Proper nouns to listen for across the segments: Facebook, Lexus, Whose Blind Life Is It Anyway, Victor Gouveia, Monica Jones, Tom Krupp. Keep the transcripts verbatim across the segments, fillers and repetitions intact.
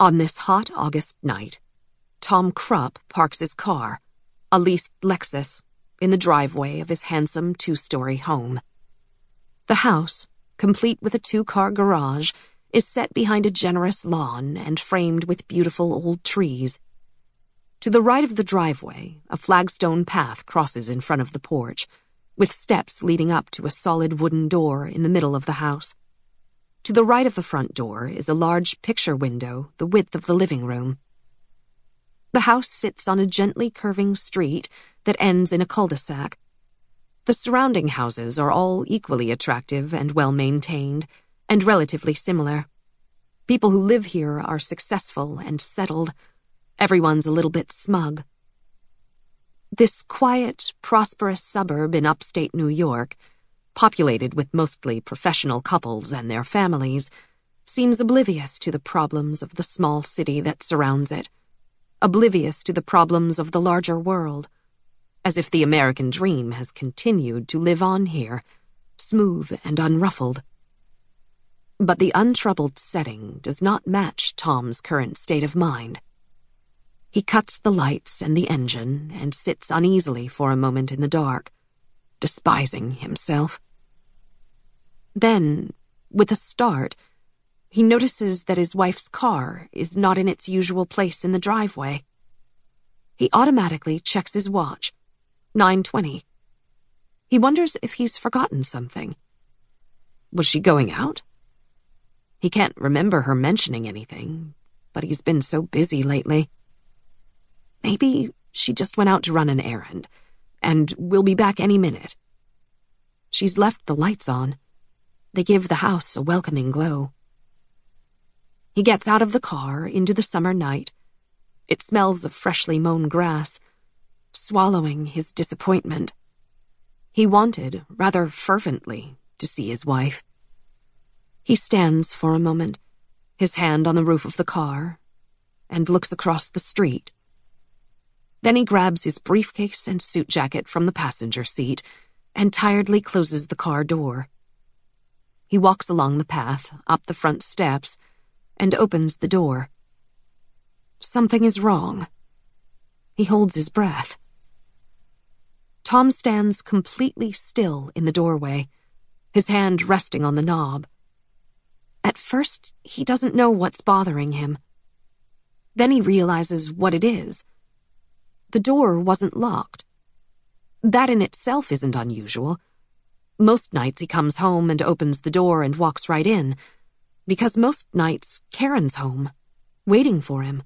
On this hot August night, Tom Krupp parks his car, a leased Lexus, in the driveway of his handsome two-story home. The house, complete with a two-car garage, is set behind a generous lawn and framed with beautiful old trees. To the right of the driveway, a flagstone path crosses in front of the porch, with steps leading up to a solid wooden door in the middle of the house. To the right of the front door is a large picture window the width of the living room. The house sits on a gently curving street that ends in a cul-de-sac. The surrounding houses are all equally attractive and well-maintained, and relatively similar. People who live here are successful and settled. Everyone's a little bit smug. This quiet, prosperous suburb in upstate New York, populated with mostly professional couples and their families, seems oblivious to the problems of the small city that surrounds it, oblivious to the problems of the larger world, as if the American dream has continued to live on here, smooth and unruffled. But the untroubled setting does not match Tom's current state of mind. He cuts the lights and the engine and sits uneasily for a moment in the dark, despising himself. Then, with a start, he notices that his wife's car is not in its usual place in the driveway. He automatically checks his watch, nine twenty. He wonders if he's forgotten something. Was she going out? He can't remember her mentioning anything, but he's been so busy lately. Maybe she just went out to run an errand, and will be back any minute. She's left the lights on. They give the house a welcoming glow. He gets out of the car into the summer night. It smells of freshly mown grass, swallowing his disappointment. He wanted, rather fervently, to see his wife. He stands for a moment, his hand on the roof of the car, and looks across the street. Then he grabs his briefcase and suit jacket from the passenger seat and tiredly closes the car door. He walks along the path, up the front steps, and opens the door. Something is wrong. He holds his breath. Tom stands completely still in the doorway, his hand resting on the knob. At first, he doesn't know what's bothering him. Then he realizes what it is. The door wasn't locked. That in itself isn't unusual. Most nights he comes home and opens the door and walks right in, because most nights Karen's home, waiting for him.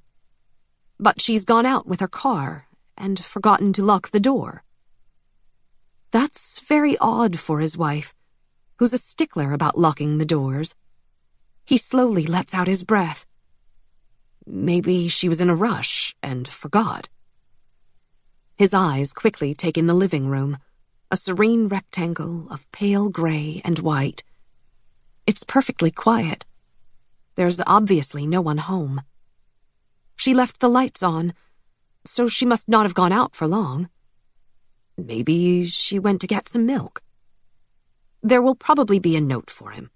But she's gone out with her car and forgotten to lock the door. That's very odd for his wife, who's a stickler about locking the doors. He slowly lets out his breath. Maybe she was in a rush and forgot. His eyes quickly take in the living room, a serene rectangle of pale gray and white. It's perfectly quiet. There's obviously no one home. She left the lights on, so she must not have gone out for long. Maybe she went to get some milk. There will probably be a note for him.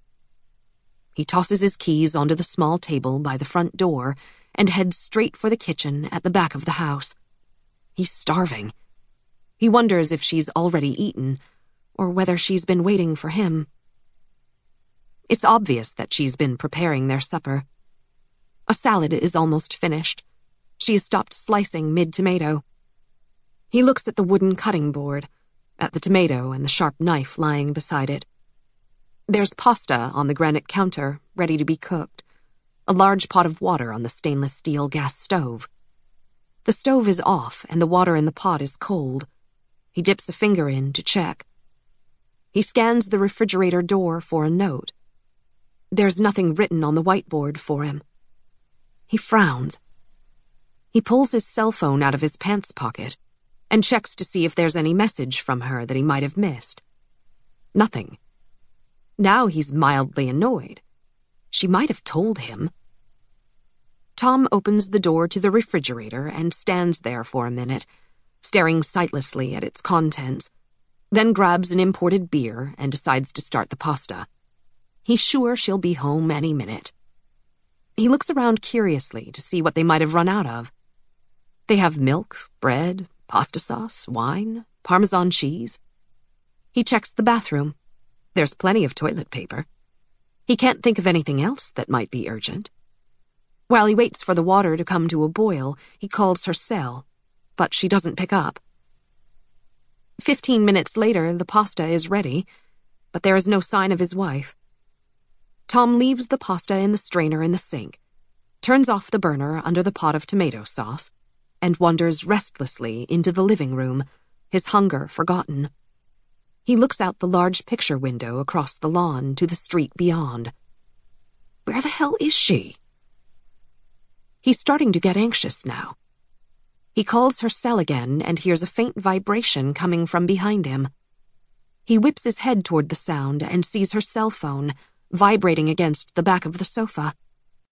He tosses his keys onto the small table by the front door and heads straight for the kitchen at the back of the house. He's starving. He wonders if she's already eaten, or whether she's been waiting for him. It's obvious that she's been preparing their supper. A salad is almost finished. She has stopped slicing mid-tomato. He looks at the wooden cutting board, at the tomato and the sharp knife lying beside it. There's pasta on the granite counter, ready to be cooked, a large pot of water on the stainless steel gas stove. The stove is off and the water in the pot is cold. He dips a finger in to check. He scans the refrigerator door for a note. There's nothing written on the whiteboard for him. He frowns. He pulls his cell phone out of his pants pocket and checks to see if there's any message from her that he might have missed. Nothing. Now he's mildly annoyed. She might have told him. Tom opens the door to the refrigerator and stands there for a minute, staring sightlessly at its contents, then grabs an imported beer and decides to start the pasta. He's sure she'll be home any minute. He looks around curiously to see what they might have run out of. They have milk, bread, pasta sauce, wine, Parmesan cheese. He checks the bathroom. There's plenty of toilet paper. He can't think of anything else that might be urgent. While he waits for the water to come to a boil, he calls her cell, but she doesn't pick up. Fifteen minutes later, the pasta is ready, but there is no sign of his wife. Tom leaves the pasta in the strainer in the sink, turns off the burner under the pot of tomato sauce, and wanders restlessly into the living room, his hunger forgotten. He looks out the large picture window across the lawn to the street beyond. Where the hell is she? He's starting to get anxious now. He calls her cell again and hears a faint vibration coming from behind him. He whips his head toward the sound and sees her cell phone, vibrating against the back of the sofa.